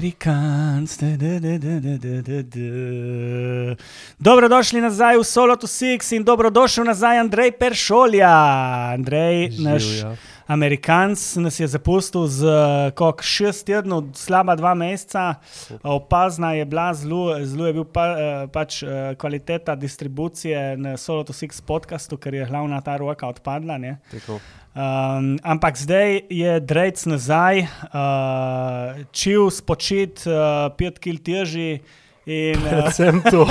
Americans. Dobrodošli nazaj v Solo to Six in dobrodošel nazaj Andrej Peršolja. Andrej, naš Amerikanc, nas je zapustil z 6 tednov, slaba 2 meseca. Opazna je bila, zelo je bil pač kvaliteta distribucije na Solo to Six podcastu, ker je glavna ta roka odpadla, ne? Tako. Ampak zdaj je drejc nazaj, čil, spočit, 5 kil teži in... Predvsem to.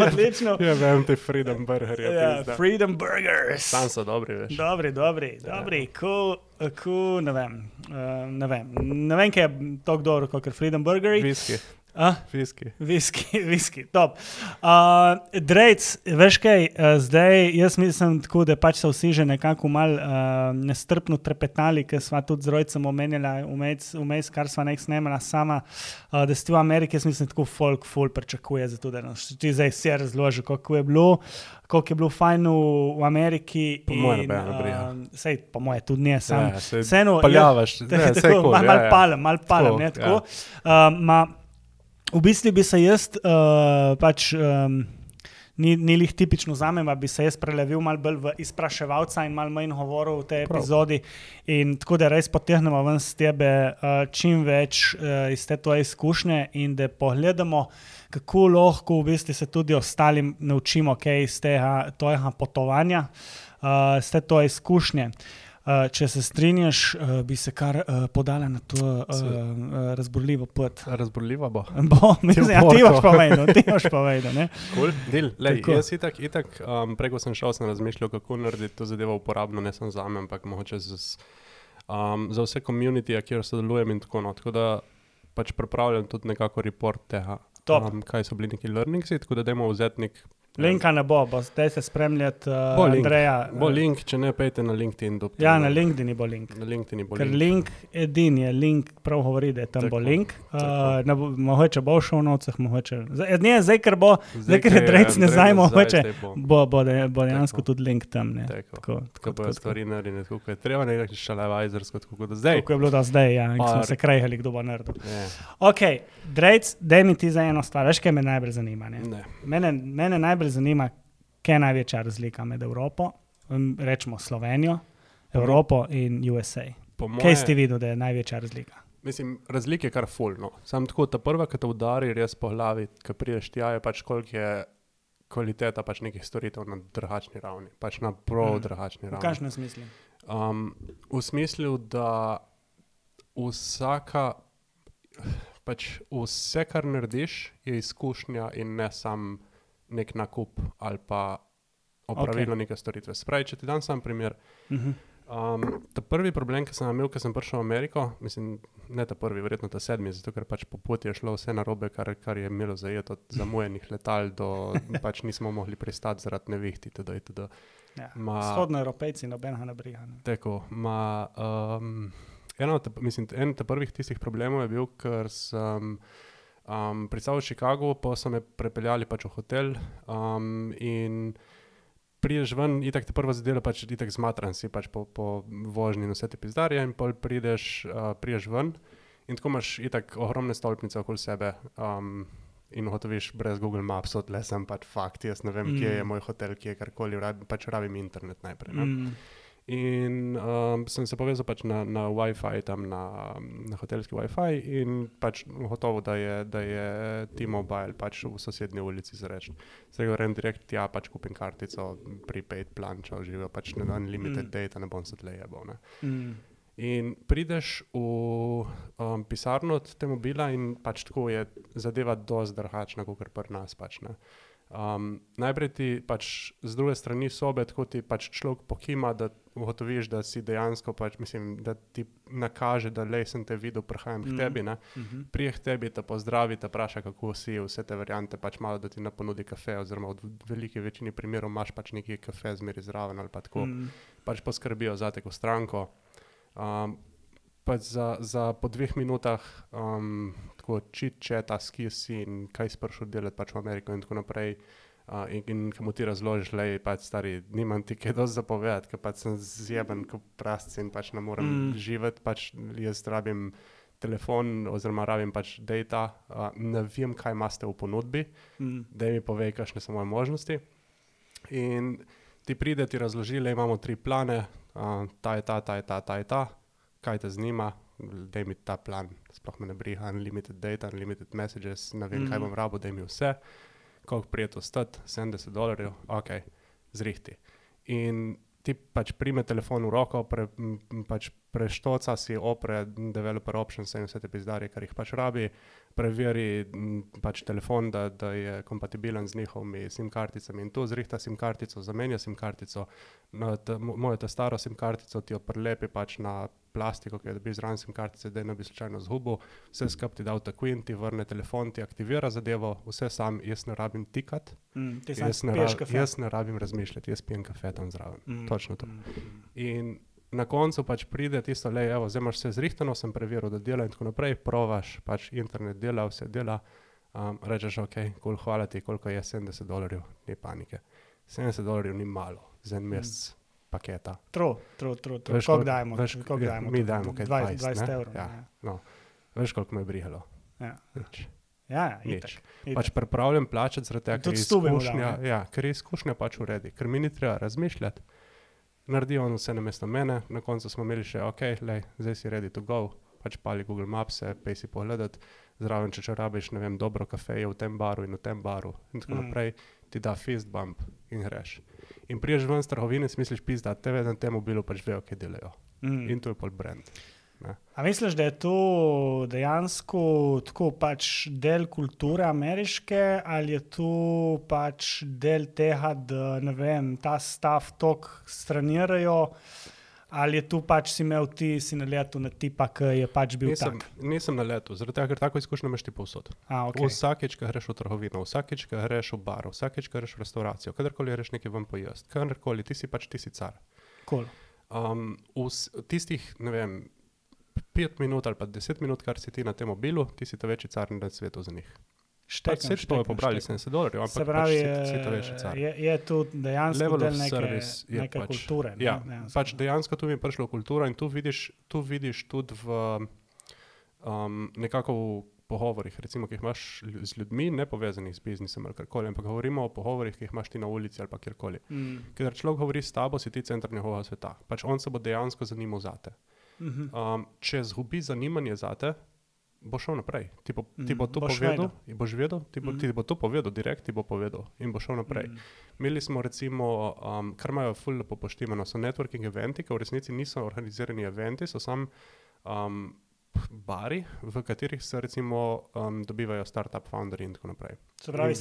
Odlično. Ja, vem te Freedom Burgerje. Ja, Freedom Burgers. Sam so dobri, veš. Dobri, cool, ne vem, kaj je tako dobro, kakor Freedom Burgeri. Whisky. Whisky, top. Drejc, veš kaj, zdaj jaz mislim tako, da pač so vsi že nekako malo nestrpno trepetali, ker sva tudi z Rojcem omenjala vmes, kar sva nek snemala sama, da ste v Ameriki, jaz mislim tako folk ful pričakuje, zato da ti zdaj vse razloži, koliko je bilo fajn v Ameriki. Po moje sej, po moje tudi ne, sam. Paljavaš. Mal palem, ne, tako. V bistvu bi se jaz, pač ni lih tipično zame, bi se jaz prelevil malo bolj v izpraševalca in malo manj govoril v tej epizodi in tako da res potehnemo ven s tebe čim več iz te tvoje izkušnje in da pogledamo, kako lahko v bistvu se tudi ostalim naučimo kaj iz tega potovanja, iz te tvoje izkušnje. Če se strinjaš, bi se kar podala na to razborljivo pot. Razborljiva bo. Ti boš povedal, ne? Cool, del. Lej, jaz itak preko sem šel, sem razmišljal, kako narediti to zadevo uporabno, ne sem zame, ampak mogoče za vse community, kjer sodelujem in tako, no, tako da pač pripravljam tudi nekako report tega, kaj so bili neki learningsi, tako da dajmo vzeti nek linka ne bo, zdaj se spremljati Andreja. Bo link, če ne, pejte na LinkedIn. Ja, na LinkedIn bo link. Ker link edin je link, prav govori, da je tam tako, bo link. Mogoče bo v šovnovcah, mogoče. Zdaj, ker bo, zdaj, ker Drejc ne zajmo, mogoče bo dejansko tudi link tam. Ne? Tako bojo stvari naredili, tako je treba nekaj šalevajzersko, tako da zdaj. Tako je bilo da zdaj, ja, ki smo se krajhali, kdo bo naredil. Ok, Drejc, daj mi ti za eno stvar, veš, kaj me najbolj zanima. Mene najbolj zanima, kaj je največja razlika med Evropo, rečemo Slovenijo, Evropo in USA. Kaj ste videli, da je največja razlika? Mislim, razlik je kar ful, no. Sam tako, ta prva, ki te udari res po glavi, ki prideš tja, je pač koliko je kvaliteta pač nekih storitev na drugačni ravni, pač na prav drugačni ravni. V kakšnem smislu? V smislu, da vse, kar narediš, je izkušnja in ne sam nek nakup ali pa opravilo neke storitve. Spravi, če ti dam sam primer. Ta prvi problem, ki sem imel, ko sem prišel v Ameriko, mislim, ne ta prvi, verjetno ta 7, zato ker pač po poti je šlo vse narobe, kar je imelo zajet od zamujenih letal do pač nismo mogli pristati zaradi nevihti, itd. Vzhodno Evropejci nobenega ne briga. Tako, en ta prvih tistih problemov je bil, ker sem pristav v Chicago, pa so me prepeljali pač v hotel in prideš ven, itak te prva zadela, pač itak zmatran si pač po vožnji na vse te pizdarje in pol prideš ven in tako imaš itak ogromne stolpnice okoli sebe in ugotoviš brez Google Maps, odle sem pač fakt, jaz ne vem, kje je moj hotel, kje je karkoli, pač rabim internet najprej. In sem se povezal pač na Wi-Fi, tam na hotelski Wi-Fi in pač gotovo, da je T-Mobile pač v sosednji ulici zrečen. Zdaj govorim direkt, ja, pač kupim kartico, prepaid plan, če oživijo, pač unlimited data, ne bom se tle jebal, ne. In prideš v pisarno od T-Mobila in pač tako je zadeva dosti drugačna, kakor pri nas pač, ne. Najprej ti pač z druge strani sobe, tako ti pač človek pokima, da ugotoviš, da si dejansko pač, mislim, da ti nakaže, da lej sem te videl, prihajam k tebi, ne. Prije k tebi, te pozdravi, te vpraša, kako si, vse te variante, pač malo, da ti naponudi kafe, oziroma v veliki večini primerov imaš pač neki kafe zmeri zraven ali pa tako. Pač poskrbijo za teko stranko. Pač za po 2 minutah tako chit-chata, skisi in kaj si prišel delati pač v Ameriko in tako naprej in ko mu ti razložiš, lej, pač stari, nimam ti kaj dosti zapovedati, ker pač sem zjeben kot prasci in pač ne morem živeti, pač jaz rabim telefon oziroma rabim pač data, ne vem, kaj imate v ponudbi, daj mi povej, kakšne so moje možnosti. In ti pride, ti razloži, le imamo tri plane, ta je ta, ta je ta, ta je ta, kaj te zanima, daj mi ta plan, sploh me ne briga, unlimited data, unlimited messages, ne vem, kaj bom rabo, daj mi vse, koliko prije to stati, $70, ok, zrihti. In ti pač prime telefon v roko, pač preštoca si, opre developer options in vse te pizdarje, kar jih pač rabi, preveri pač telefon, da je kompatibilen z njihovimi SIM karticami in to zrihta SIM kartico, zamenja SIM kartico, mojo ta staro SIM kartico ti jo prilepi pač na plastiko, ki je dobil zran SIM kartice, da je ne bi slučajno zgubil, vse skup ti da v takuin, ti vrne telefon, ti aktivira zadevo, vse sam, jaz ne rabim tikat, jaz ne rabim razmišljati, jaz pijem kafe tam zraven, točno to. In na koncu pač pride tisto, lej, evo, zdaj imaš vse zrihtano, sem preveril, da dela in tako naprej, provaš, pač internet dela, vse dela, rečeš, ok, cool, hvala ti, koliko je $70, ni panike. $70 ni malo, za en mesec. Paketa. Tro. Koliko dajemo? Mi dajemo kaj 20 €. Ja. No. Veš, koliko me je brihalo? Ja. Nič. Pač pripravljam plačati zaradi tega, ker je izkušnja pač uredi, ker mi ni treba razmišljati. Naredijo on vse namesto mene, na koncu smo imeli še, ok, lej, zdaj si ready to go, pač pali Google Maps, pej si pogledati, zraven če rabiš, ne vem, dobro kafeje v tem baru in v tem baru in tako naprej, ti da fist bump in greš. In priješ ven s trhovine, si misliš, pizda, tebe na tem mobilu pač vejo, kaj delajo. In to je pol brand. Ne? A misliš, da je to dejansko tako pač del kulture ameriške, ali je to pač del tega, da, ne vem, ta stav tok stranirajo, ali je to pač si imel ti, si naletel na tipa, ki je pač bil tak? Nisem naletel, zaradi tega, ker tako izkušnja imaš ti povsod. Okay. Vsakič, ko greš v trgovino, vsakič, ko greš v bar, vsakič, ko greš v restavracijo, kadarkoli greš nekaj ven pojest, kadarkoli, ti si pač ti car. Cool. Tistih, ne vem, 5 minut ali pa 10 minut, kar si ti na tem mobilu, ti si ta večji car na svetu za njih. Štekam. Pobrali $70, ampak pravi, pač si to večji car. Je to dejansko del neke pač, kulture. Ne? Ja, pač dejansko tu mi je prišlo kultura in tu vidiš tudi v nekako v pogovorih, recimo, ki jih imaš z ljudmi, ne povezanih z biznisem ali karkoli, ampak govorimo o pogovorih, ki jih imaš ti na ulici ali pa kjerkoli. Ker človek govori s tabo, si ti center njegovega sveta. Pač on se bo dejansko zanimal zate. Če zgubi zanimanje zate, bo šel naprej. Ti bo to povedal direkt in bo šel naprej. Imeli smo recimo, kar imajo ful lepo poštimano, so networking eventi, ki v resnici niso organizirani eventi, so sam bari, v katerih se recimo dobivajo startup founderi in tako naprej. Se pravi,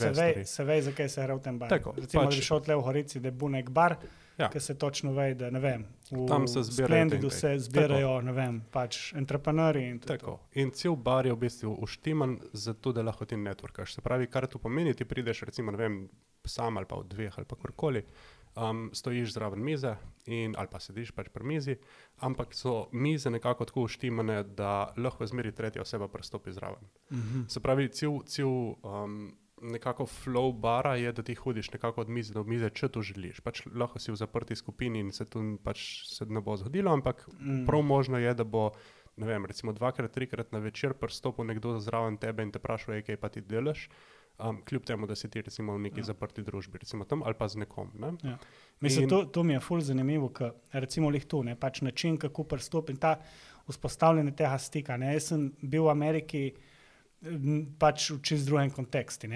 se vej, zakaj se hra v tem bari. Tako, recimo, da bi šel tle v Horici, da je bunek bar, ki se točno vej, da ne vem, v Splendidu se zbirajo, ne vem, pač entrepreneurji in tudi. Tako. In cel bar je v bistvu uštiman zato, da lahko ti networkaš. Se pravi, kar to pomeni, ti prideš recimo, ne vem, sam ali pa v dveh ali pa kjerkoli, stojiš zraven mize in, ali pa sediš pač pri mizi, ampak so mize nekako tako uštimane, da lahko zmeri tretja oseba pristopi zraven. Se pravi, cel nekako flow bara je, da ti hodiš nekako od mize do mize, če to želiš. Pač lahko si v zaprti skupini in se tu pač se ne bo zgodilo, ampak prav možno je, da bo, ne vem, recimo 2-3 na večer pristopil nekdo zraven tebe in te prašil, kaj pa ti delaš, kljub temu, da si ti recimo v neki zaprti družbi, recimo tam ali pa z nekom. Ne? Ja. Mislim, to mi je ful zanimivo, ker recimo lih to, ne, pač način, kako pristopim ta vzpostavljanje tega stika. Ne. Jaz sem bil v Ameriki pač v čist drugem konteksti.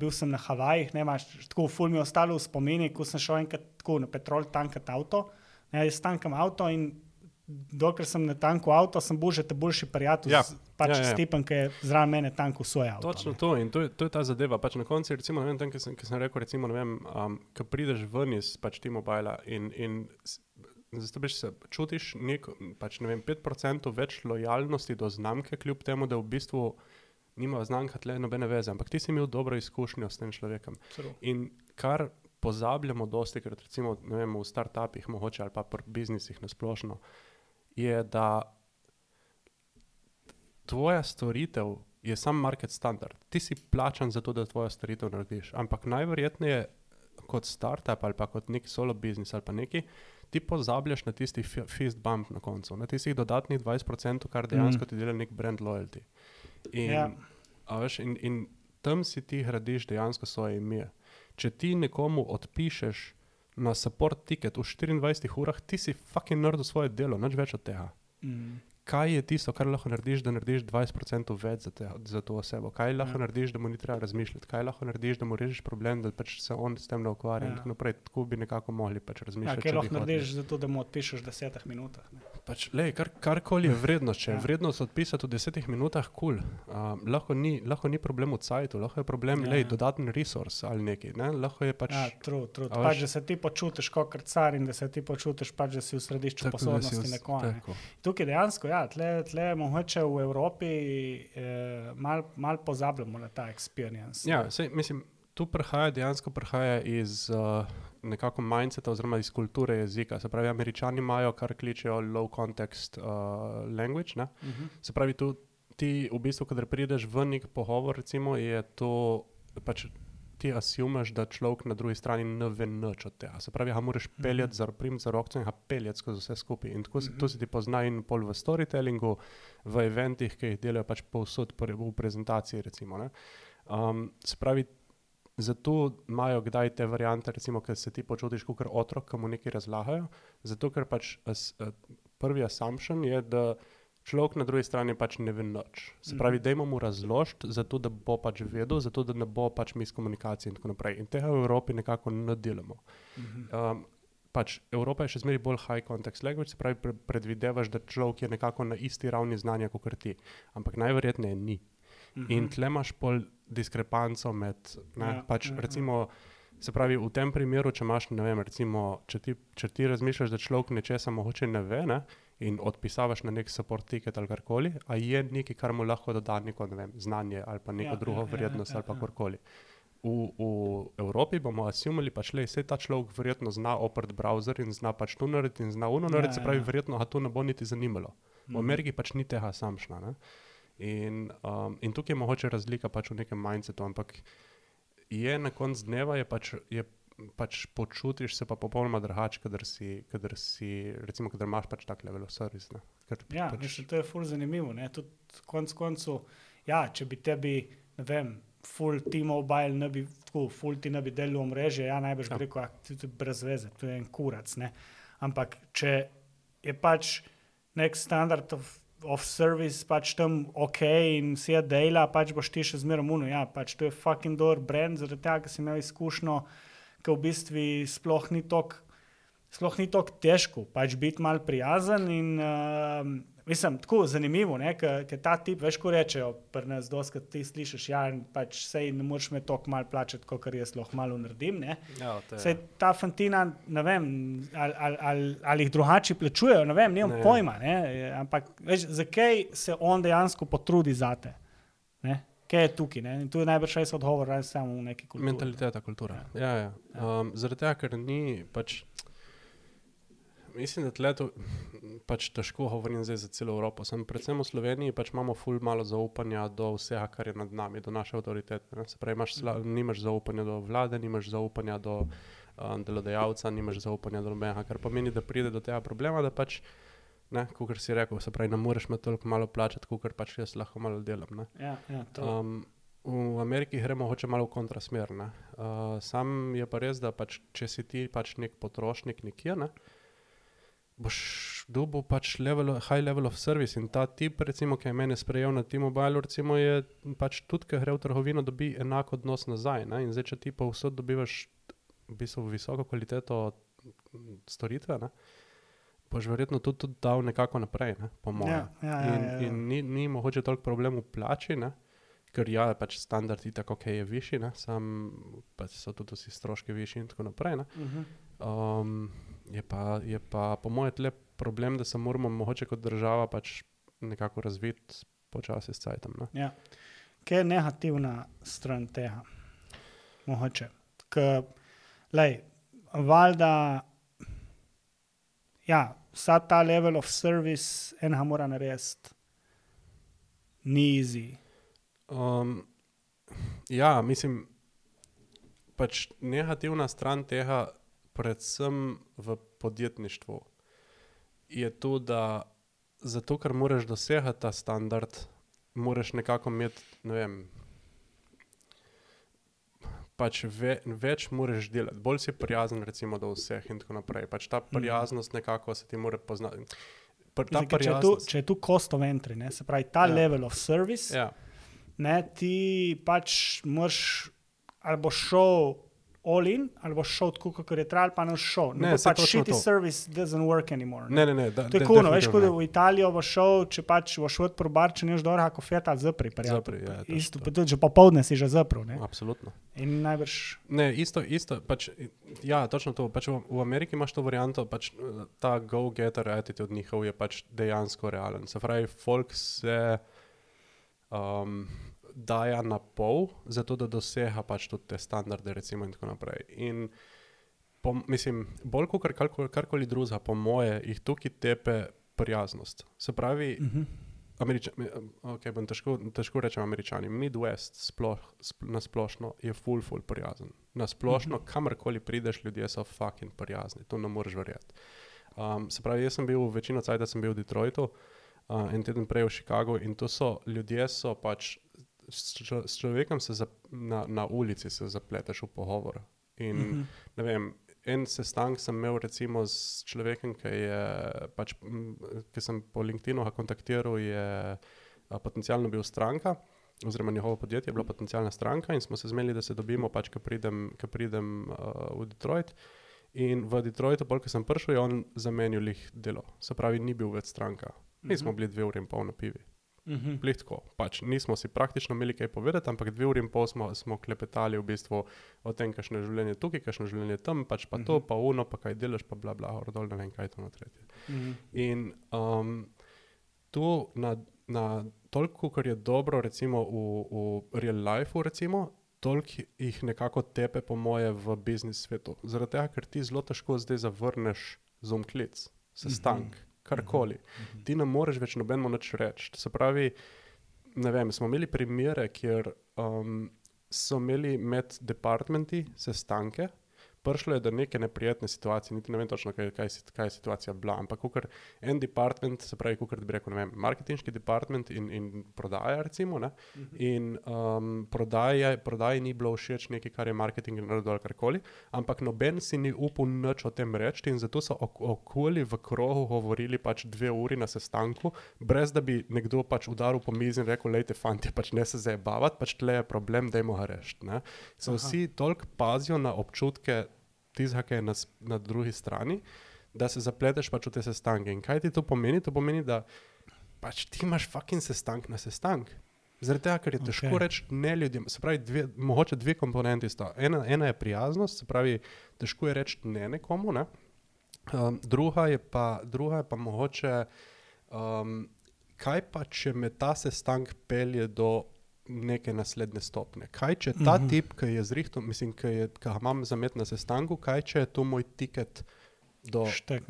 Bil sem na Havajih, ne, tako ful mi je ostalo v spomeni, ko sem šel enkrat tako na petrol tankat avto. Ne, jaz tankam avto in dokler sem na tanku avto, sem bil že te boljši prijatelj s tipem, ki je zraven mene tanku svoje avto. Točno to in to je ta zadeva. Pač na konci, recimo, ne vem, tam, ki sem rekel, recimo, ne vem, ko prideš ven iz pač T-Mobila in zato biš se čutiš neko, pač ne vem, 5% več lojalnosti do znamke, kljub temu, da v bistvu nima znamka tle nobene veze, ampak ti si imel dobro izkušnjo s tem človekom. True. In kar pozabljamo dosti, ker recimo, ne vem, v startupih mogoče ali pa pri biznisih nasplošno, je, da tvoja storitev je sam market standard. Ti si plačan za to, da tvoja storitev narediš, ampak najverjetneje kot startup ali pa kot nek solo biznis ali pa neki, ti pozabljaš na tisti fist bump na koncu, na tistih dodatnih 20%, kar dejansko ti dela nek brand loyalty. In, a veš, in tam si ti gradiš dejansko svoje ime. Če ti nekomu odpišeš na support ticket v 24 urah, ti si fucking nerdil svoje delo, nič več od tega. Kaj je tisto, kar lahko narediš, da narediš 20% več za to osebo? Kaj lahko narediš, da mu ni treba razmišljati? Kaj lahko narediš, da mu rešiš problem, da pač se on s tem ne ukvarja in tako naprej? Tako bi nekako mogli pač razmišljati. Kaj lahko narediš za to, da mu odpišeš v 10 minutah? Ne? Pač, lej, karkoli je vrednost. Če je vrednost odpisati v 10 minutah, cool. Lahko ni problem v cajtu, lahko je problem dodatni resurs ali nekaj. Ne? Lahko je pač... True. Pač, da se ti počutiš kot car in da se ti počutiš pač, da si v središču pozornosti nekoga. Tukaj dejansko tle mogoče v Evropi malo pozabljamo na ta experience. Ja, sej, mislim, tu dejansko prihaja iz nekako mindseta oziroma iz kulture jezika. Se pravi, Američani imajo, kar kličejo low context language. Ne? Se pravi, tu ti v bistvu, kadar prideš v nek pogovor, recimo, je to pač ti assumaš, da človek na drugi strani ne ve nič od tega. Se pravi, ga moraš peljati za rokco in ga peljati skozi vse skupaj. In tako se, to se ti pozna in pol v storytellingu, v eventih, ki jih delajo pač povsod v prezentaciji, recimo. Ne. Se pravi, zato imajo kdaj te variante, recimo, ker se ti počutiš kakor otrok, ki mu nekaj razlagajo, zato ker pač prvi assumption je, da človek na drugi strani pač ne ve nič. Se pravi, dajmo mu razložiti, zato da bo pač vedel, zato da ne bo pač miskomunikacije in tako naprej. In tega v Evropi nekako ne delamo. Pač Evropa je še zmeraj bolj high context language, se pravi, predvidevaš, da človek je nekako na isti ravni znanja kot ti. Ampak najverjetneje ni. In tle imaš pol diskrepanco med, recimo, se pravi, v tem primeru, če imaš, ne vem, recimo, če ti razmišljaš, da človek nečesa mogoče ne ve, ne, in odpisavaš na nek support ticket ali karkoli, a je nekaj, kar mu lahko doda neko, ne vem, znanje ali pa neko drugo vrednost ali pa karkoli. V Evropi bomo asumili, pač le, sej ta človek verjetno zna oprt browser in zna pač to narediti in zna uno narediti, se pravi, verjetno ga to ne bo niti zanimalo. V Ameriki pač ni tega assumptiona, ne. In tukaj je mogoče razlika pač v nekem mindsetu, ampak je na koncu dneva pač počutiš se pa popolnoma drugače, kadar si recimo, kadar imaš pač tak level of service. Mislim, to je ful zanimivo, ne, tudi koncu, ja, če bi tebi, ne vem, ful T-Mobile ne bi, tako, ful ti ne bi delil omrežje, ja, najbrž bi rekel, ti brez veze, to je en kurac, ne, ampak če je pač nek standard of service pač tam ok in vse je dela, pač boš ti še zmerom uno, ja, pač to je fucking dober brand, zaradi tega, ki si imel izkušnjo, ki v bistvu sploh ni tok težko, pač biti malo prijazen in mislim, tako zanimivo, ne, ker ta tip, veš, ko rečejo, pri nas doskrat ti slišiš, ja, pač sej ne moreš me toliko malo plačati, kakor jaz lahko malo naredim, ne. Ja, sej ta fantina, ne vem, ali jih drugače plačujejo, ne vem, nimam pojma, ne, ampak, veš, zakaj se on dejansko potrudi zate, ne. Kaj je tukaj, ne? In tu je najbrž res odgovor samo v neki kulturi. Mentaliteta, kultura. Ja. Zaradi tega, ker ni pač... Mislim, da tle to pač težko govorim zdaj za celo Evropo. Sem predvsem v Sloveniji pač imamo ful malo zaupanja do vsega, kar je nad nami, do naše avtoritete. Ne? Se pravi, nimaš zaupanja do vlade, nimaš zaupanja do delodajalca, nimaš zaupanja do meha, kar pomeni, da pride do tega problema, da pač kakor si rekel, se pravi, ne moreš me toliko malo plačati, kakor pač jaz lahko malo delam. Ne? Ja, to. V Ameriki gremo hoče malo v kontrasmer. Ne? Sam je pa res, da pač, če si ti pač nek potrošnik nekje, ne, boš dobil pač high level of service in ta tip, recimo, ki je mene sprejel na T-Mobile, recimo, je pač tudi, ki gre v trgovino, dobi enako odnos nazaj. Ne? In zdaj, če ti pa vsod dobivaš v bistvu visoko kvaliteto storitve, ne, boš verjetno tudi dal nekako naprej, ne, po moje. Ja. In ni mogoče toliko problem v plači, ne, ker ja, pač standard itak ok je višji, ne, sam pač so tudi vsi stroški višji in tako naprej, ne. Je pa po moje tle problem, da se moramo mogoče kot država pač nekako razviti počasi s cajtom, ne. Ja. Kaj je negativna stran tega? Mogoče. Ker, lej, valjda, ja, vsa ta level of service enega mora narediti. Ni easy. Ja, mislim, pač negativna stran tega, predvsem v podjetništvu, je to, da zato, ker moraš dosegati ta standard, moraš nekako imeti, ne vem, pač več moraš delati, bolj si prijazen recimo do vseh in tako naprej. Pač ta prijaznost nekako se ti mora poznati. Če je tu cost of entry, ne, se pravi ta level of service, ne, ti pač moraš ali boš šel all in, ali boš šel tako, kakor je treba, ali pa ne boš šel. Ne, pač shitty service doesn't work anymore. Ne. To je kuno, veš, kot v Italijo boš šel, če pač boš šel pro bar, če neš dobro, kako feta, zapri, prijatelj. Isto, že popoldne si že zaprl, ne? Absolutno. In najbrž... Ne, isto, pač, ja, točno to, pač v Ameriki imaš to varianto, pač ta go-getter attitude njihov je pač dejansko realen. Se pravi, folk se... daja na pol, zato da doseha pač tudi te standarde recimo in tako naprej. In mislim, bolj kot karkoli drugega, po moje, jih tukaj tepe prijaznost. Se pravi, bom težko rečem Američani, Midwest nasplošno je ful prijazen. Nasplošno, kamorkoli prideš, ljudje so fucking prijazni, to ne moreš verjeti. Se pravi, jaz sem bil, večino cajta sem bil v Detroitu, en teden prej v Chicago in to so, ljudje so pač s človekom se na ulici se zapleteš v pogovor. In, ne vem, en sestank sem imel recimo s človekom, ki sem po LinkedInu kontaktiral, je potencialno bil stranka, oziroma njegovo podjetje je bila potencialna stranka in smo se zmenili, da se dobimo, pač, ko pridem v Detroit. In v Detroitu, bolj, ko sem prišel, je on zamenil lih delo. Se pravi, ni bil več stranka. Mi smo bili 2 ure in pol na pivi. Plitko, pač nismo si praktično imeli kaj povedati, ampak 2 ure in pol smo klepetali v bistvu o tem, kakšno je življenje tukaj, kakšno je življenje tam, pač pa to, pa ono, pa kaj delaš, pa bla bla, hordol, ne vem kaj to na tretje. In tu na toliko, kar je dobro recimo v real life-u recimo, toliko jih nekako tepe po moje v biznis svetu. Zaradi tega, ker ti zelo težko zdaj zavrneš Zoom klic, sestank. Karkoli. Ti ne moreš več nobenemu nič reči. Se pravi, ne vem, smo imeli primere, kjer so imeli med departmenti sestanke, prišlo je do neke neprijetne situacije, niti ne vem točno, kaj je situacija bila, ampak kakor en department, se pravi, kakor bi rekel, ne vem, marketinški department in prodaja recimo, ne, in prodaji ni bilo všeč nekaj, kar je marketing naredil ali karkoli, ampak noben si ni upal nič o tem reči in zato so okoli v krohu govorili pač 2 uri na sestanku, brez da bi nekdo pač udaril po mizi in rekel, lejte, fanti, pač ne se zajebavati, pač tle je problem, dajmo ga rešiti, ne. So vsi toliko pazijo na občutke tizga, ki je na drugi strani, da se zapleteš pač v te sestanke. In kaj ti to pomeni? To pomeni, da pač ti imaš fucking sestank na sestank. Zaradi tega, ker je težko reči ne ljudem. Se pravi, mogoče 2 komponenti sta. Ena je prijaznost, se pravi, težko je reči ne nekomu, ne? Druga je pa mogoče, kaj pa, če me ta sestank pelje do neke naslednje stopnje. Kaj če ta tip, ki je zrihto, mislim, ki ga imam zamet na sestanku, kaj če je to moj tiket do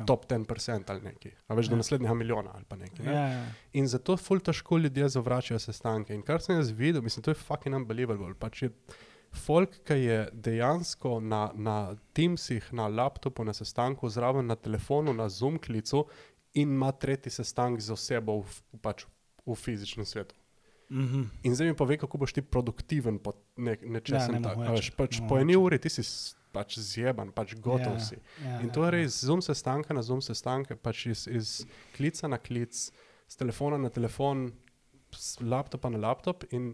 top 10% ali nekaj, a več do naslednjega milijona ali pa nekaj. Ne? In zato ful težko ljudje zavračajo sestanke. In kar sem jaz videl, mislim, to je fucking unbelievable. Pač je folk, ki je dejansko na Teamsih, na laptopu, na sestanku, zraven na telefonu, na Zoom klicu in ima tretji sestank z osebo pač v fizičnem svetu. In zdaj mi pove, kako boš ti produktiven po nečesem tako. Po 1 uri ti si pač zjeban, pač gotov si. In to je res Zoom sestanka na Zoom sestanke, pač iz klica na klic, z telefona na telefon, z laptopa na laptop in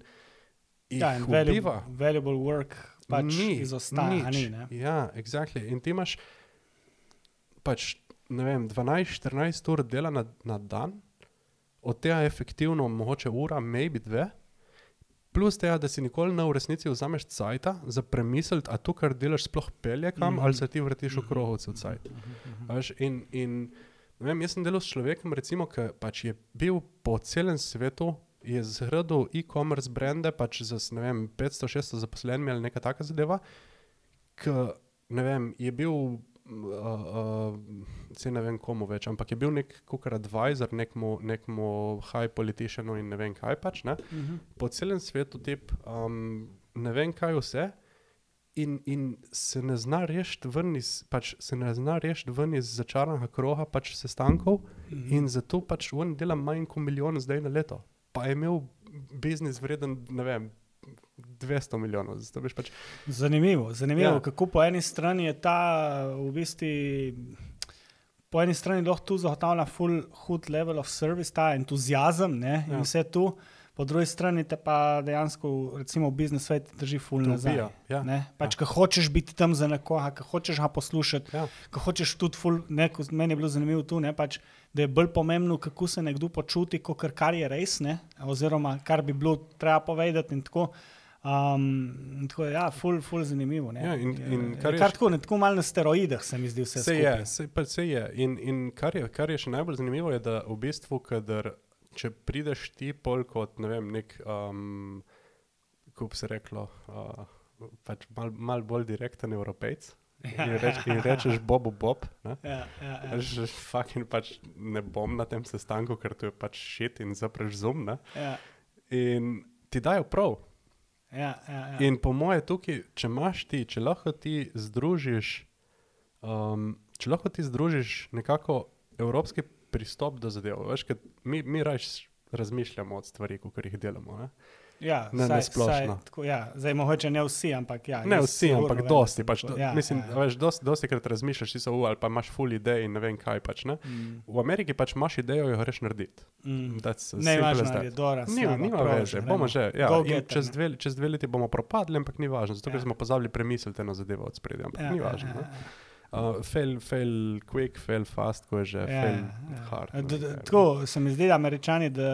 jih vpliva. Valuable work pač izostaja. Ja, exactly. In ti imaš pač, ne vem, 12-14 ur dela na dan, od tega efektivno mogoče ura, maybe 2, plus tega, da si nikoli na v resnici vzameš cajta za premisliti, a to, kar delaš, sploh pelje kam, ali se ti vrtiš v krohovcu cajt. In ne vem, jaz sem delal s človekom, recimo, ki pač je bil po celem svetu, je zgradil e-commerce brende, pač z, ne vem, 500-600 zaposlenimi ali neka taka zadeva, ki, ne vem, je bil... ne vem komu več, ampak je bil nek kakor advisor, nekmu high politicianu in ne vem kaj pač, ne? Po celem svetu tip, ne vem kaj vse in se ne zna rešiti ven iz, pač se ne zna rešiti ven iz začaranega kroha pač sestankov, mm-hmm. in zato pač on dela manj kot milijon zdaj na leto. Pa je imel biznis vreden, ne vem, 200 milijonov. Zato veš pač... Zanimivo. Ja. Kako po eni strani je ta v bistvu... Po eni strani lahko tu zahotavlja full hood level of service, ta entuzijazem, ne, in vse tu. Po drugi strani te pa dejansko, recimo, biznes svet drži full nazaj. Ja. Ne? Pač, ko hočeš biti tam za nekoga, ko hočeš ga poslušati, ko hočeš tudi full, ne, ko meni je bilo zanimivo tu, ne, pač, da je bolj pomembno, kako se nekdo počuti, kot kar je res, ne, oziroma kar bi bilo treba povedati in tako. Tako je, ja, ful zanimivo, ne. Ja, in kar je tako, ne tako malo na steroidih se mi zdi vse skupaj. Se je. In kar je še najbolj zanimivo je, da v bistvu, kadar, če prideš ti pol kot, ne vem, nek, kako bi se reklo, pač malo bolj direkten Evropejc, in rečeš Bob, ne? Ja. Že fucking pač ne bom na tem sestanku, ker to je pač shit in zapreš Zoom, ne. Ja. In ti dajo prav. Ja. In po moje tukaj, če lahko ti združiš nekako evropski pristop do zadev, veš, ker mi raje razmišljamo od stvari, kakor jih delamo, ne? Ja, saj, tako, ja. Zdaj mogoče ne vsi, ampak ja. Ne vsi, ampak dosti, pač, ja. Veš, dostikrat razmišljaš, ti so, ali pa imaš full idej in ne vem kaj pač, ne. Mm. V Ameriki pač imaš idejo, jo greš narediti. Mm. Ne imaš narediti, doraz. Nima veze, bomo že, ja. Čez 2 leti bomo propadli, ampak ni važno, zato ker smo pozabili premisliti eno zadevo od spredi, ampak ni važno, ne. Fail quick, fail fast, ko je že, fail hard. Tako se mi zdi, Američani, da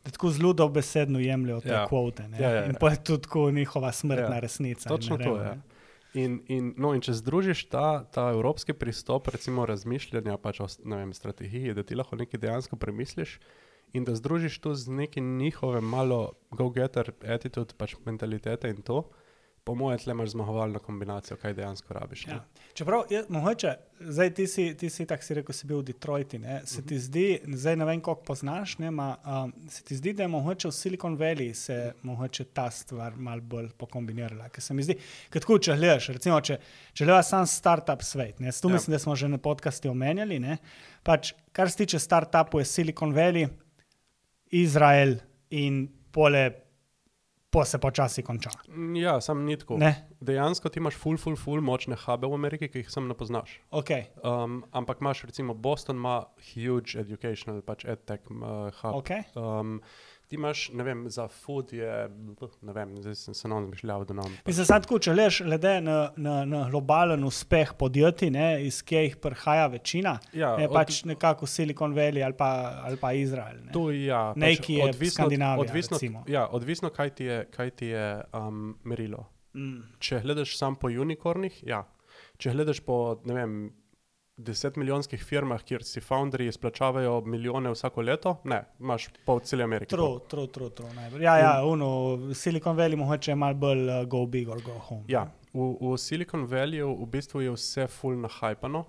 tako zelo dobesedno jemljajo te kvote, ne? Ja. In pa je tudi tako njihova smrtna resnica. Točno to, ja. In če združiš ta evropski pristop, recimo razmišljanja, pač o, ne vem, strategiji, da ti lahko nekaj dejansko premisliš in da združiš to z neki njihove malo go-getter attitude, pač mentalitete in to, po moje tle imaš zmagovalno kombinacijo, kaj dejansko rabiš. Ja. Čeprav, mogoče, zdaj ti si tako si rekel, si bil v Detroiti, ne, se ti zdi, zdaj ne vem, koliko poznaš, se ti zdi, da je mogoče v Silicon Valley se mogoče ta stvar malo bolj pokombinirala, ker se mi zdi, ker tako, če gledaš, recimo, če gledaš sam startup svet, ne, tu mislim, da smo že na podcasti omenjali, ne, pač, kar se tiče startupu je Silicon Valley, Izrael in pole po se počasi konča. Ja, sam ni tako. Ne? Dejansko ti imaš ful močne hube v Ameriki, ki jih sam ne poznaš. Okay. Ampak imaš recimo Boston ima huge educational, pač edtech hub. Okay. Ti imaš, ne vem, za food je, ne vem, zdaj sem se nam zmišljal, da nam... Mislim, sad tako, če leš lede na globalen uspeh podjetij, ne, iz kje jih prihaja večina, ja, ne, pač nekako Silicon Valley ali pa Izrael, ne. To ja, neki pač je Skandinavija, recimo. Ja, odvisno, kaj ti je merilo. Mm. Če gledaš sam po unikornih, ja. Če gledaš po, ne vem, 10 milijonskih firmah, kjer si founderji izplačavajo milijone vsako leto, ne, imaš pa v celi Ameriki. Tro, najbolj. Ja, Silicon Valley mogoče je malo bolj go big or go home. Ja, v Silicon Valley v bistvu je vse full nahajpano.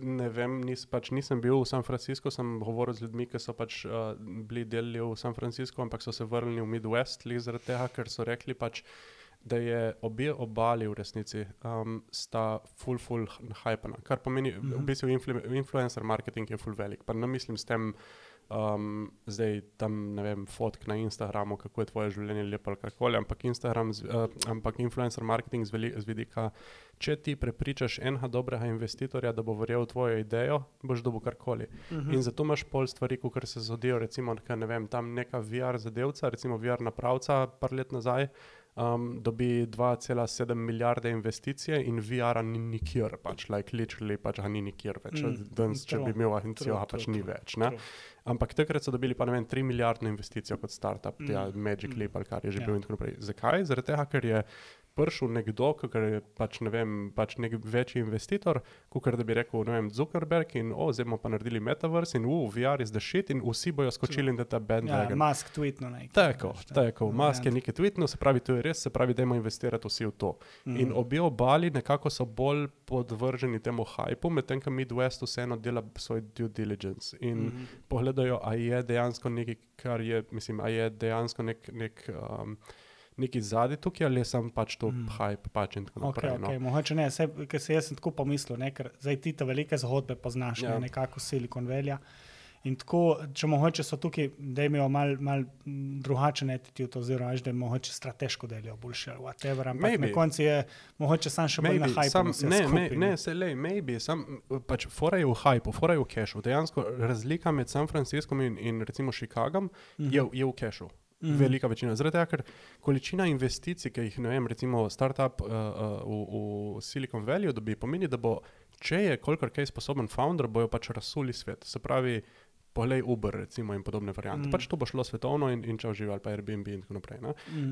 Ne vem, nisem bil v San Francisco, sem govoril z ljudmi, ki so pač bili delili v San Francisco, ampak so se vrnili v Midwest, zaradi tega, ker so rekli pač, da je obje obali v resnici sta ful hypena, kar pomeni, v bistvu influencer marketing je ful velik, pa ne mislim s tem zdaj tam, ne vem, fotk na Instagramu, kako je tvoje življenje lepo ali kakoli, ampak influencer marketing z vidika, če ti prepričaš enega dobrega investitorja, da bo verjel v tvojo idejo, boš dobil karkoli. Uh-huh. In zato imaš pol stvari, kakor se zodijo, recimo, ne vem, tam neka VR zadevca, recimo VR napravca par let nazaj, dobi 2,7 milijarde investicije in VR-a ni nikjer, pač, like, literally, pač ga ni nikjer več. Danes, če bi imel agencijo, ga pač ni več, ne? Ampak takrat so dobili pa, ne vem, 3 milijardno investicijo kot startup, Magic Leap, ali kar je že bil in tako naprej. Zakaj? Zaradi tega, ker je prišel nekdo, kakor je pač, ne vem, pač nek večji investitor, kakor da bi rekel, ne vem, Zuckerberg in zdaj bomo pa naredili Metaverse in VR is the shit in vsi bojo skočili in da ta bandwagon. Ja, Musk tweetno nekaj. Tako, Musk je nekaj tweetno, se pravi, to je res, se pravi, dajmo investirati vsi v to. Mm. In obje obali nekako so bolj podvrženi temu hypu, medtem, ko Midwest vseeno dela svoj due diligence in pogledajo, a je dejansko nekaj, kar je, mislim, a je dejansko nek neki zadnji tukaj ali je sam pač to hype pač in tako naprej. Okay, no. Mogoče ne, ker se jaz sem tako pomislil, ne, ker zdaj ti te velike zgodbe poznaš, ja. Ne, nekako Silicon Valley. In tako, če mogoče so tukaj, da imajo malo drugačen attitude oziroma, da mogoče strateško delijo boljše ali whatever, ampak maybe. Na konci je mogoče sam še bolj na hype-u se skupaj. Ne, se lej, maybe, sam, pač fora je v hype-u, fora je v cashu. Dejansko razlika med San Franciscom in recimo Chicagom je v cashu. Velika večina. Zaradi tega, ker količina investicij, ki jih, ne vem, recimo startup v Silicon Valley dobi, pomeni, da bo, če je kolikor kaj sposoben founder, bojo pač rasuli svet. Se pravi, poglej Uber recimo in podobne variante. Pač to bo šlo svetovno in čao živi, ali pa Airbnb in tako naprej.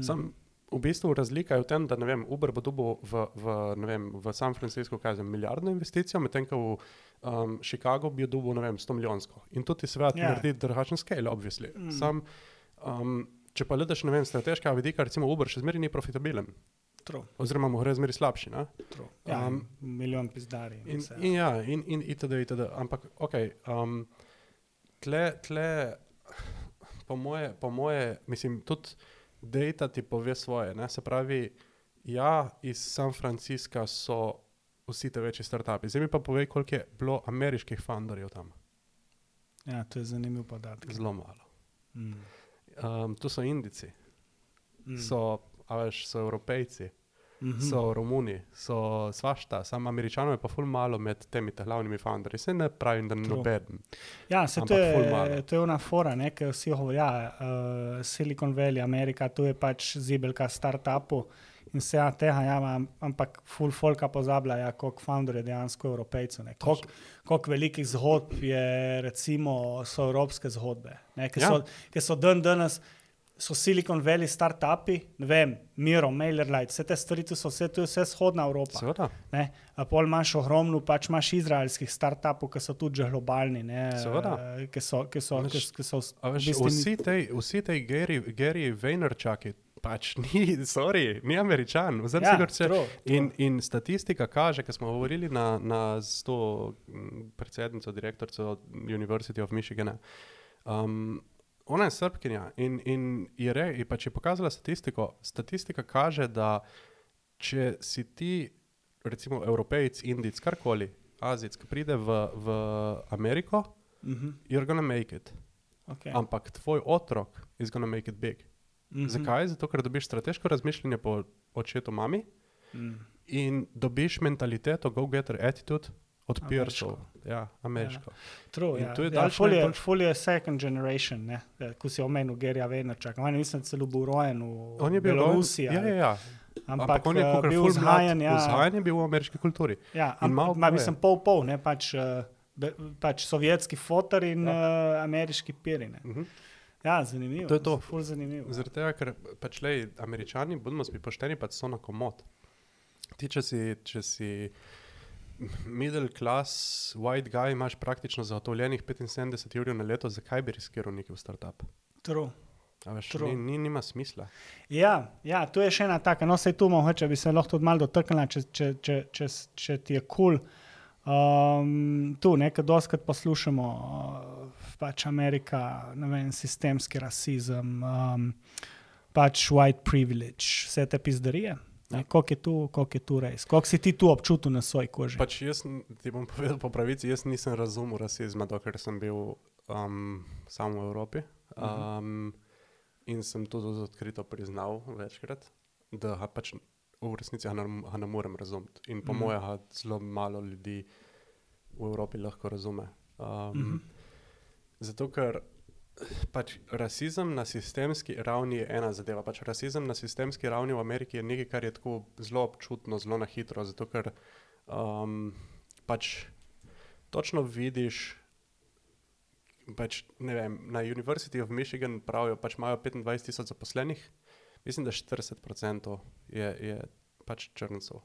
Sam v bistvu razlika je v tem, da ne vem, Uber bo dobil v San Francisco milijardno investicijo, medtem ko v Chicago bi jo dobil, ne vem, 100 milijonsko. In to ti svet naredi drugačen scale, obviously. Sam če pa gledaš, ne vem, strateška vidika, recimo Uber še zmeri ni profitabilen. True. Oziroma mu gre zmeri slabši, ne? Ja, milijon pizdari. In itd. Ampak, okej, tle, po moje, mislim, tudi data ti pove svoje, ne? Se pravi, ja, iz San Francisca so vsi te večji startupi. Zdaj mi pa povej, koliko je bilo ameriških founderjev tam. Ja, to je zanimiv podatek. Zelo malo. To so Indici, so Evropejci, so Romuni, so svašta, samo Američanov je pa ful malo med temi glavnimi founderji. Se ne pravim, da nobeden. Ja, se to je ona fora, ne, ki vsi govorijo, Silicon Valley, Amerika, to je pač zibelka startupu in se tega, ampak ful folka pozablja, koliko founder je dejansko Evropejcev, ne, koliko velikih zgodb je, recimo, so evropske zgodbe, ne, ki so danes so Silicon Valley startupi, ne vem, Miro, MailerLite, vse te stvari, to je vse vzhodna Evropa. Ne? Pol imaš ogromno, pač imaš izraelskih startupov, ki so tudi že globalni, ne? Ki so vsi tej Gary Vaynerchuki, pač ni Američan. In statistika kaže, ko smo govorili na s to predsednico, direktorico University of Michigana, ona je Srbkinja in pač je pokazala statistiko. Statistika kaže, da če si ti, recimo Evropejc, Indic, karkoli, Azic, ki pride v Ameriko, you're gonna make it. Okay. Ampak tvoj otrok is gonna make it big. Zakaj? Zato, ker dobiš strateško razmišljanje po očetu mami in dobiš mentaliteto go-getter attitude od peersov. Ja, ameriško. True, ja. Ful je second generation, ne, ko si omenil Garyja Vaynerchuka. On je, mislim, celo bil rojen v Belorusiji. Ja. Ampak on je bil vzhajen, ja. Vzhajen je bil v ameriški kulturi. Ja, mislim, pol, ne, pač sovjetski fotar in ameriški piri, ne. Ja, zanimivo. To je to. Ful zanimivo. Zaradi tega, ker pač lej, Američani, budemo si pošteni, pač so na komod. Ti, če si middle class, white guy, imaš praktično zagotovljenih 75 evrov na leto, zakaj bi riskiral neki v startup? True. A veš, nima smisla. Ja, to je še ena taka. No, sej tu mogoče bi se lahko tudi malo dotrknila, če ti je cool. Tu, nekaj doskrat poslušamo, pač Amerika, ne vem, sistemski rasizem, pač white privilege, vse te pizdarije. Ja. Koliko je tu res? Koliko si ti tu občutil na svoji koži? Pač jaz ti bom povedal po pravici, jaz nisem razumel rasizma, dokler sem bil sam v Evropi in sem tudi odkrito priznal večkrat, da pač v resnici ne morem razumeti. In po moje zelo malo ljudi v Evropi lahko razume. Zato, ker pač rasizem na sistemski ravni je ena zadeva. Pač rasizem na sistemski ravni v Ameriki je nekaj, kar je tako zelo občutno, zelo na hitro, zato ker pač točno vidiš, pač ne vem, na University of Michigan pravijo, pač imajo 25,000 zaposlenih, mislim, da 40% je pač črncov.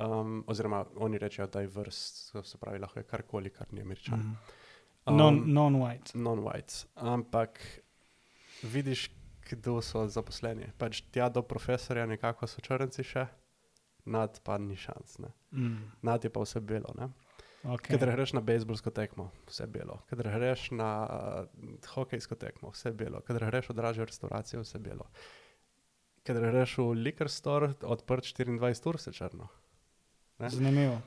Oziroma oni rečejo diverse, se pravi, lahko je karkoli, kar ni Američan. Non-white. Non-white. Ampak vidiš, kdo so zaposleni. Pač tja do profesorja nekako so črnci še, nad pa ni šans, ne. Nad je pa vse belo, ne. Okay. Kadar greš na bejzbolsko tekmo, vse belo. Kadar greš na hokejsko tekmo, vse belo. Kadar greš v dražjo restauracijo, vse belo. kad greš v liquor store, odprt 24 ur večerno. Zanimivo.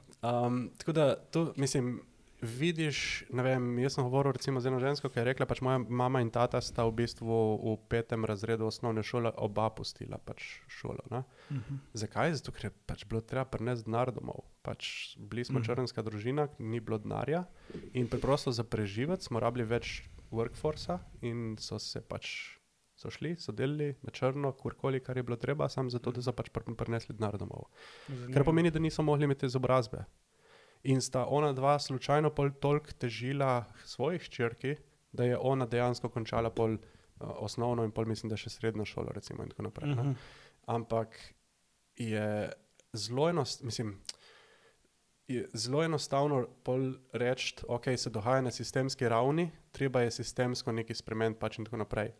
Tako da, tu, mislim, vidiš, ne vem, jaz sem govoril recimo z eno žensko, ki je rekla, pač moja mama in tata sta v bistvu v 5. razredu osnovne šole oba pustila pač šolo. Uh-huh. Zakaj? Zato, ker je pač bilo treba prinesti denar domov. Pač bili smo črnska družina, ni bilo denarja in preprosto za preživeti smo rabili več workforca in so se pač so šli, so delili na črno, kurkoli, kar je bilo treba, samo zato, da so pač prinesli denar domov. Zanimljiv. Kar pomeni, da niso mogli imeti izobrazbe. In sta ona dva slučajno pol toliko težila svojih hčerki, da je ona dejansko končala pol osnovno in pol mislim, da še srednjo šolo recimo in tako naprej. Uh-huh. Ampak je zelo zelo enostavno pol reči, okej, se dohaja na sistemski ravni, treba je sistemsko nekaj spremeniti pač in tako naprej.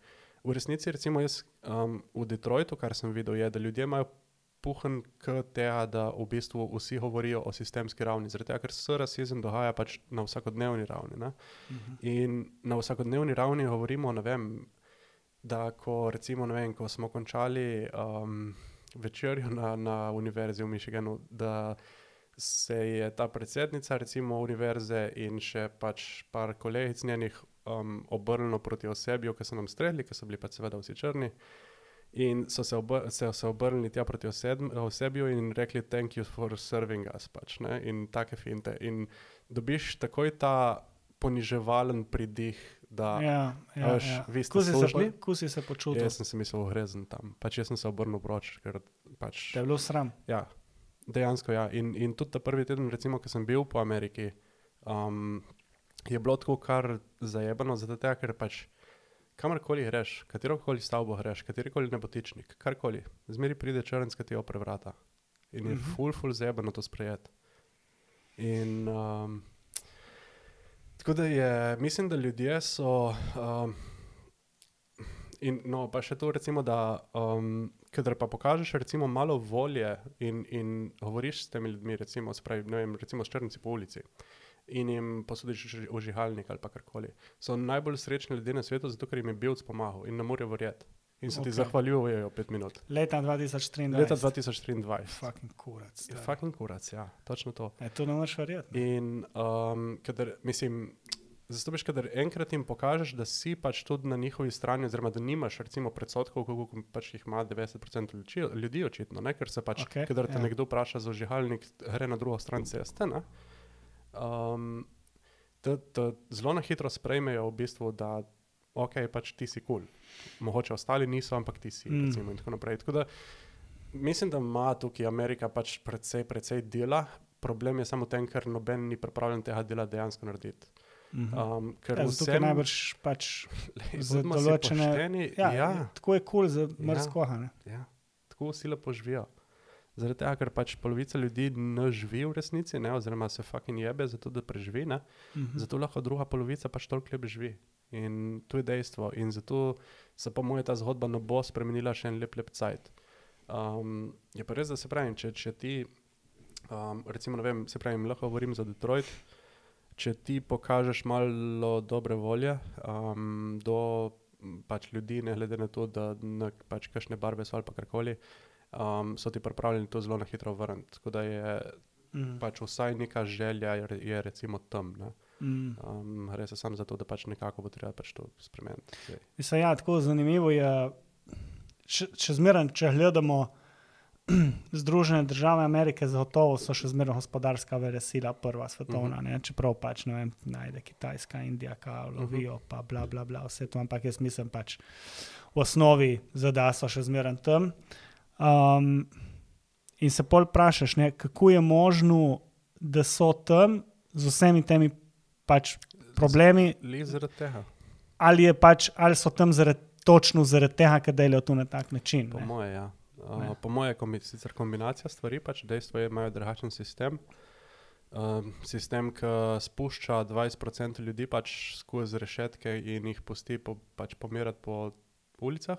V resnici recimo jaz v Detroitu, kar sem videl, je, da ljudje imajo puhen k tega, da v bistvu vsi govorijo o sistemski ravni, zaradi tega, ker se rasizem dohaja pač na vsakodnevni ravni. Ne? Uh-huh. In na vsakodnevni ravni govorimo, ne vem, da ko recimo, ne vem, ko smo končali večerjo na Univerzi v Michiganu, da se je ta predsednica recimo univerze in še pač par kolegic njenih obrnilo proti osebju, ki so nam stregli, ki so bili pač seveda vsi črni, in so se, se obrnili tja proti osebju in rekli thank you for serving us, pač, ne, in take finte. In dobiš takoj ta poniževalen pridih, da vi ste služni. Ko si se počutil? Jaz sem se mislil ogrezen tam, pač jaz sem se obrnil proč, ker pač... Te je bilo sram? Ja, dejansko ja. In tudi ta prvi teden, recimo, ko sem bil po Ameriki, je bilo tako kar zajebano, zato tega, ker pač kamorkoli greš, katerokoli stavbo greš, katerikoli nebotičnik, karkoli, zmeri pride črnc, ki ti opre vrata. In je ful zajebano to sprejeti. In tako da je, mislim, da ljudje so, in no, pa še to recimo, da kadar pa pokažeš recimo malo volje in govoriš s temi ljudmi, recimo, spravi, ne vem, recimo s črnci po ulici, in jim posodiš ožihalnik ali pa karkoli. So najbolj srečni ljudje na svetu, zato ker jim je Bilc pomagal in ne morejo verjeti. In se ti zahvaljujejo 5 minut. Leta 2023. Leta 2023. Fucking kurac. Fucking kurac, ja. Točno to. To ne moraš verjeti. In kadar, mislim, zastopiš, kadar enkrat jim pokažeš, da si pač tudi na njihovi strani, oziroma da nimaš recimo predsotkov, koliko pač jih ima 90% ljudi očitno, ne? Ker se pač, kadar te nekdo vpraša za ožihalnik, gre na drugo stran ceste, ne? Da zelo na hitro sprejmejo v bistvu, da okej, pač ti si cool. Mogoče ostali niso, ampak ti si, recimo, in tako naprej. Tako da, mislim, da ima tukaj Amerika pač precej dela. Problem je samo tem, ker noben ni pripravljen tega dela dejansko narediti. Ker zato, ker najbrž pač za določene... Ja, tako je cool za mrzkoha, ne? Ja, tako vsi lepo živijo. Zaradi tega, ker pač polovica ljudi ne živi v resnici, ne, oziroma se fucking jebe zato, da preživi, ne, zato lahko druga polovica pač toliko lep živi. In to je dejstvo. In zato se po moje ta zgodba ne bo spremenila še en lep cajt. Je pa res, da se pravim, če ti, recimo, ne vem, se pravim, lahko govorim za Detroit, če ti pokažeš malo dobre volje do pač ljudi, ne glede na to, da pač kakšne barve so ali pa karkoli, so ti pripravljeni to zelo na hitro vrniti. Tako da je pač vsaj neka želja je recimo tam. Gre se samo zato, da pač nekako bo treba pač to spremeniti. Mislim, ja, tako zanimivo je, še zmeraj, če gledamo Združene države Amerike, zagotovo so še zmeraj gospodarska velesila prva svetovna, ne? Čeprav pač, ne vem, najde Kitajska, Indija, ka lovijo, pa bla, bla, bla, vse to, ampak jaz mislim pač v osnovi ZDA so še zmeraj tam. In se pol vprašaš, ne, kako je možno, da so tam z vsemi temi pač problemi, ali so tam točno zaradi tega, ker delajo to na tak način. Po moje, ja. Po moje je sicer kombinacija stvari, pač dejstvo je, imajo drugačen sistem. Sistem, ki spušča 20% ljudi pač skozi rešetke in jih pusti pač pomerati po ulicah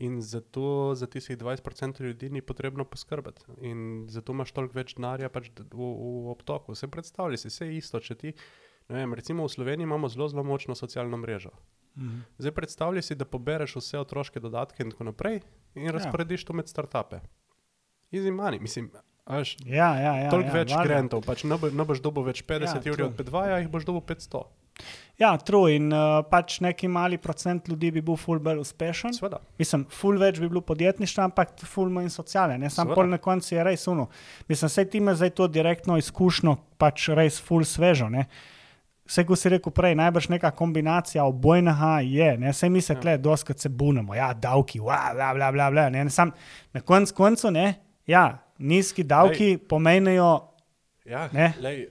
in zato za tistih 20% ljudi ni potrebno poskrbeti in zato imaš toliko več denarja pač v obtoku. Se predstavlji si, vse isto, če ti, ne vem, recimo v Sloveniji imamo zelo, zelo močno socialno mrežo. Zdaj predstavlji si, da pobereš vse otroške dodatke in tako naprej in razporediš to med startupe. Easy money, mislim, až toliko več grantov, pač ne boš dobil več 50 evrov od P2, jih boš dobil 500. Ja, true, in pač neki mali procent ljudi bi bil ful bolj uspešen. Sveda. Mislim, ful več bi bilo podjetništvo, ampak ful manj sociale, ne, sam pol na konci je res uno. Mislim, saj ti me zdaj to direktno izkušno, pač res ful svežo, ne. Vse, ko si rekel prej, najbrž neka kombinacija obojnaha je, ne, saj mi se tle doskrat se bunamo, ja, davki, bla, bla, bla, bla, ne, sam na koncu, ne, ja, nizki davki pomenijo. Ja, lej,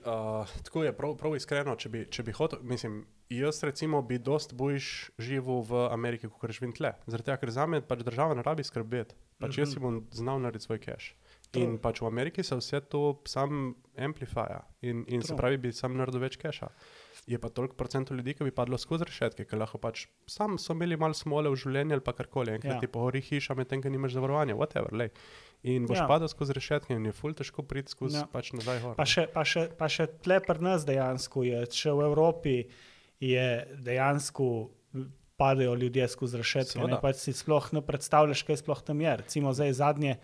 tako je prav iskreno, če bi hotel, mislim, jaz recimo bi dost bojiš živel v Ameriki, ko kreš vin tle, zato ker zame pač država ne rabi skrbeti, pač jaz si bom znal narediti svoj cash. In pač v Ameriki se vse to sam amplifija in se pravi bi sam naredil več casha. Je pa toliko procentov ljudi, ki bi padlo skozi rešetke, ki lahko pač sam so imeli malo smole v življenju ali pa karkoli, enkrat ti pohori hiša, medtem, ki nimaš zavarovanja, whatever, lej. In boš padel skozi rešetke in je ful težko priti skozi pač nazaj hor. Pa še tle pri nas dejansko je, še v Evropi je dejansko padajo ljudje skozi rešetke, ne, pač si sploh ne predstavljaš, kaj sploh tam je. Recimo zdaj zadnje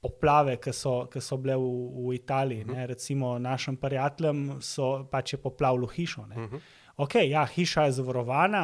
poplave, ki so bile v Italiji, ne, recimo našim prijateljem so pač je poplavilo hišo, ne. Okej, ja, hiša je zavarovana,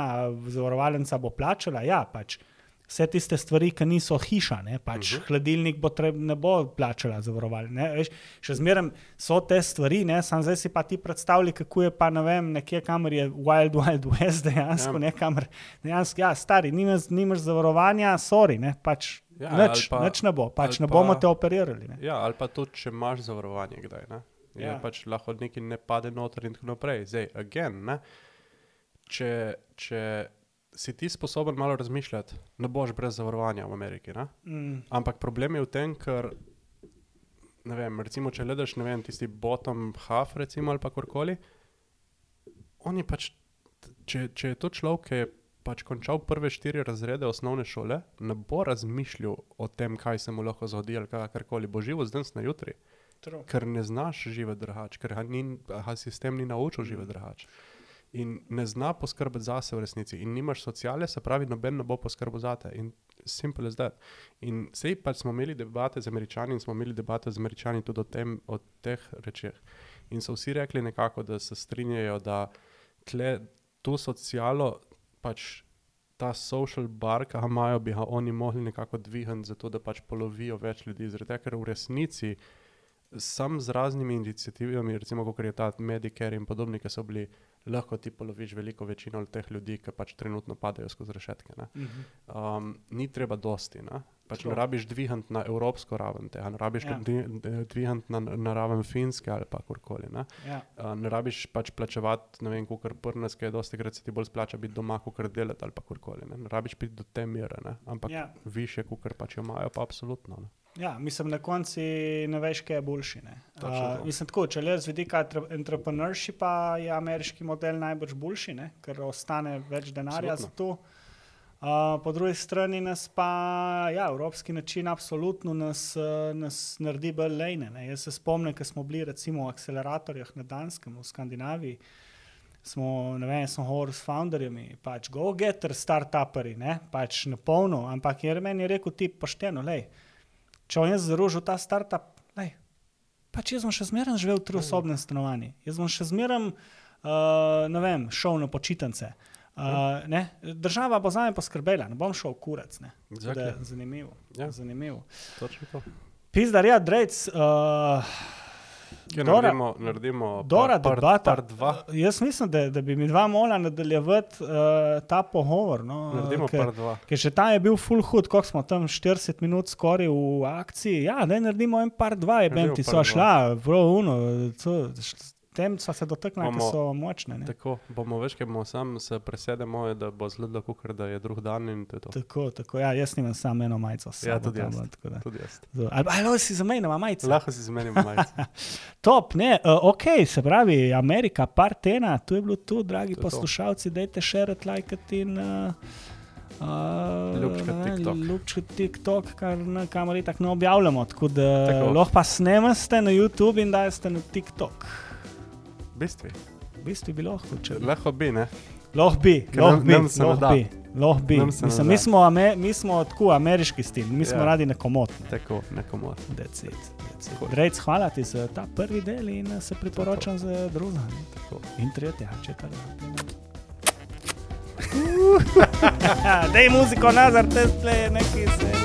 zavarovalnica bo plačala, ja, pač vse tiste stvari, ki niso hiša, ne, pač hladilnik ne bo plačala zavarovalnica, ne, veš, še zmeraj so te stvari, ne, sam zdaj si pa ti predstavljali, kako je pa, ne vem, nekje, kamer je Wild Wild West dejansko, ne, kamer dejansko, ja, stari, nimaš zavarovanja, sorry, ne, pač nič ne bo, pač ne bomo te operirali. Ne? Ja, ali pa tudi, če imaš zavarovanje kdaj, ne? Je pač lahko nekaj ne pade noter in tako naprej. Zdaj, again, ne? Če si ti sposoben malo razmišljati, ne boš brez zavarovanja v Ameriki, ne? Ampak problem je v tem, ker, ne vem, recimo, če gledaš, ne vem, tisti bottom half, recimo, ali pa korkoli, on je pač, če je to človek, ki je pač končal prve 4 razrede osnovne šole, ne bo razmišljal o tem, kaj se mu lahko zgodi ali kakorkoli. Bo živo z danes na jutri, ker ne znaš živeti drugače, ker sistem ni naučil živeti drugače. In ne zna poskrbeti zase v resnici in nimaš sociale, se pravi, noben ne bo poskrbel zate. In simple as that. In sej pač smo imeli debate z Američani in smo imeli debate z Američani tudi o teh rečeh. In so vsi rekli nekako, da se strinjajo, da tle to socialo pač ta social bar, ki imajo, bi ga oni mogli nekako dvihati zato, da pač polovijo več ljudi. Zato, ker v resnici sam z raznimi iniciativami, recimo kot je ta Medicare in podobni, ki so bili, lahko ti poloviš veliko večino teh ljudi, ki pač trenutno padajo skozi rešetke. Ne? Ni treba dosti, ne? Pač ne rabiš dvihant na evropsko raven tega, ne rabiš dvihant na raven finske ali pa korkoli. Ne, ne rabiš pač plačevati, ne vem, kukor prnes, ki je dosti krat se ti bolj splača biti doma, kukor delati ali pa korkoli. Ne rabiš biti do te mere, ne? Ampak više, kukor pač jo imajo, pa absolutno. Ne? Ja, mislim, na konci ne veš, kaj je boljši. Mislim, tako, če le z vidika entrepreneurship-a je ameriški model najbolj boljši, ne? Ker ostane več denarja absolutno. Za to. Po drugi strani nas pa, ja, evropski način absolutno nas naredi bolj lejne. Ne? Jaz se spomnim, ko smo bili recimo v akceleratorjah na Danskem, v Skandinaviji, smo, ne vem, smo hovorili s founderjami, pač go-getter start-uperi, ne? Pač napolno, ampak je meni rekel ti pošteno, lej, če on jaz zaružil ta startup, lej, pač jaz bom še zmeraj živel v triosobnem stanovanju, jaz bom še zmeraj, ne vem, šel na počitnice. Ne? Država bo zame poskrbela, ne bom šel kurac. Ne? Exactly. Zanimivo. Točno to. Pizdar, ja, Drejc, naredimo part 2. Jaz mislim, da bi mi dva mola nadaljevati ta pogovor. No, naredimo part 2. Ker še ta je bil full hud, koliko smo tam 40 minut skoraj v akciji. Ja, daj naredimo en part 2, je bem ti so šla, prav uno, tem so se dotaknali, ki so močne. Ne? Tako, bomo več, ker bomo sam se presedemo, da bo zgledalo kukor, da je drug dan in to je to. Tako, ja, jaz nimam sam eno majico. Ja, tudi jaz. Lahko si zamenjamo majico. Lahko si zamenjamo majico. Top, ne, okej, se pravi, Amerika, part 1, to je bilo tu, dragi poslušalci, dajte šerati, lajkati in ljubčkati TikTok, kamor itak ne objavljamo, tako da lahko pa snemaste na YouTube in dajeste na TikTok. V bistvu bi lahko, če bi. Lahko bi, ne? Lahko bi. Loh bi. Mislim, mi smo tako ameriški stil, mi smo radi nekomotni. Tako, nekomotni. That's it. Drejc, hvala ti za ta prvi del in se priporočam za druga. In tretja, četrta. Dej muziko nazar, test play, neki se.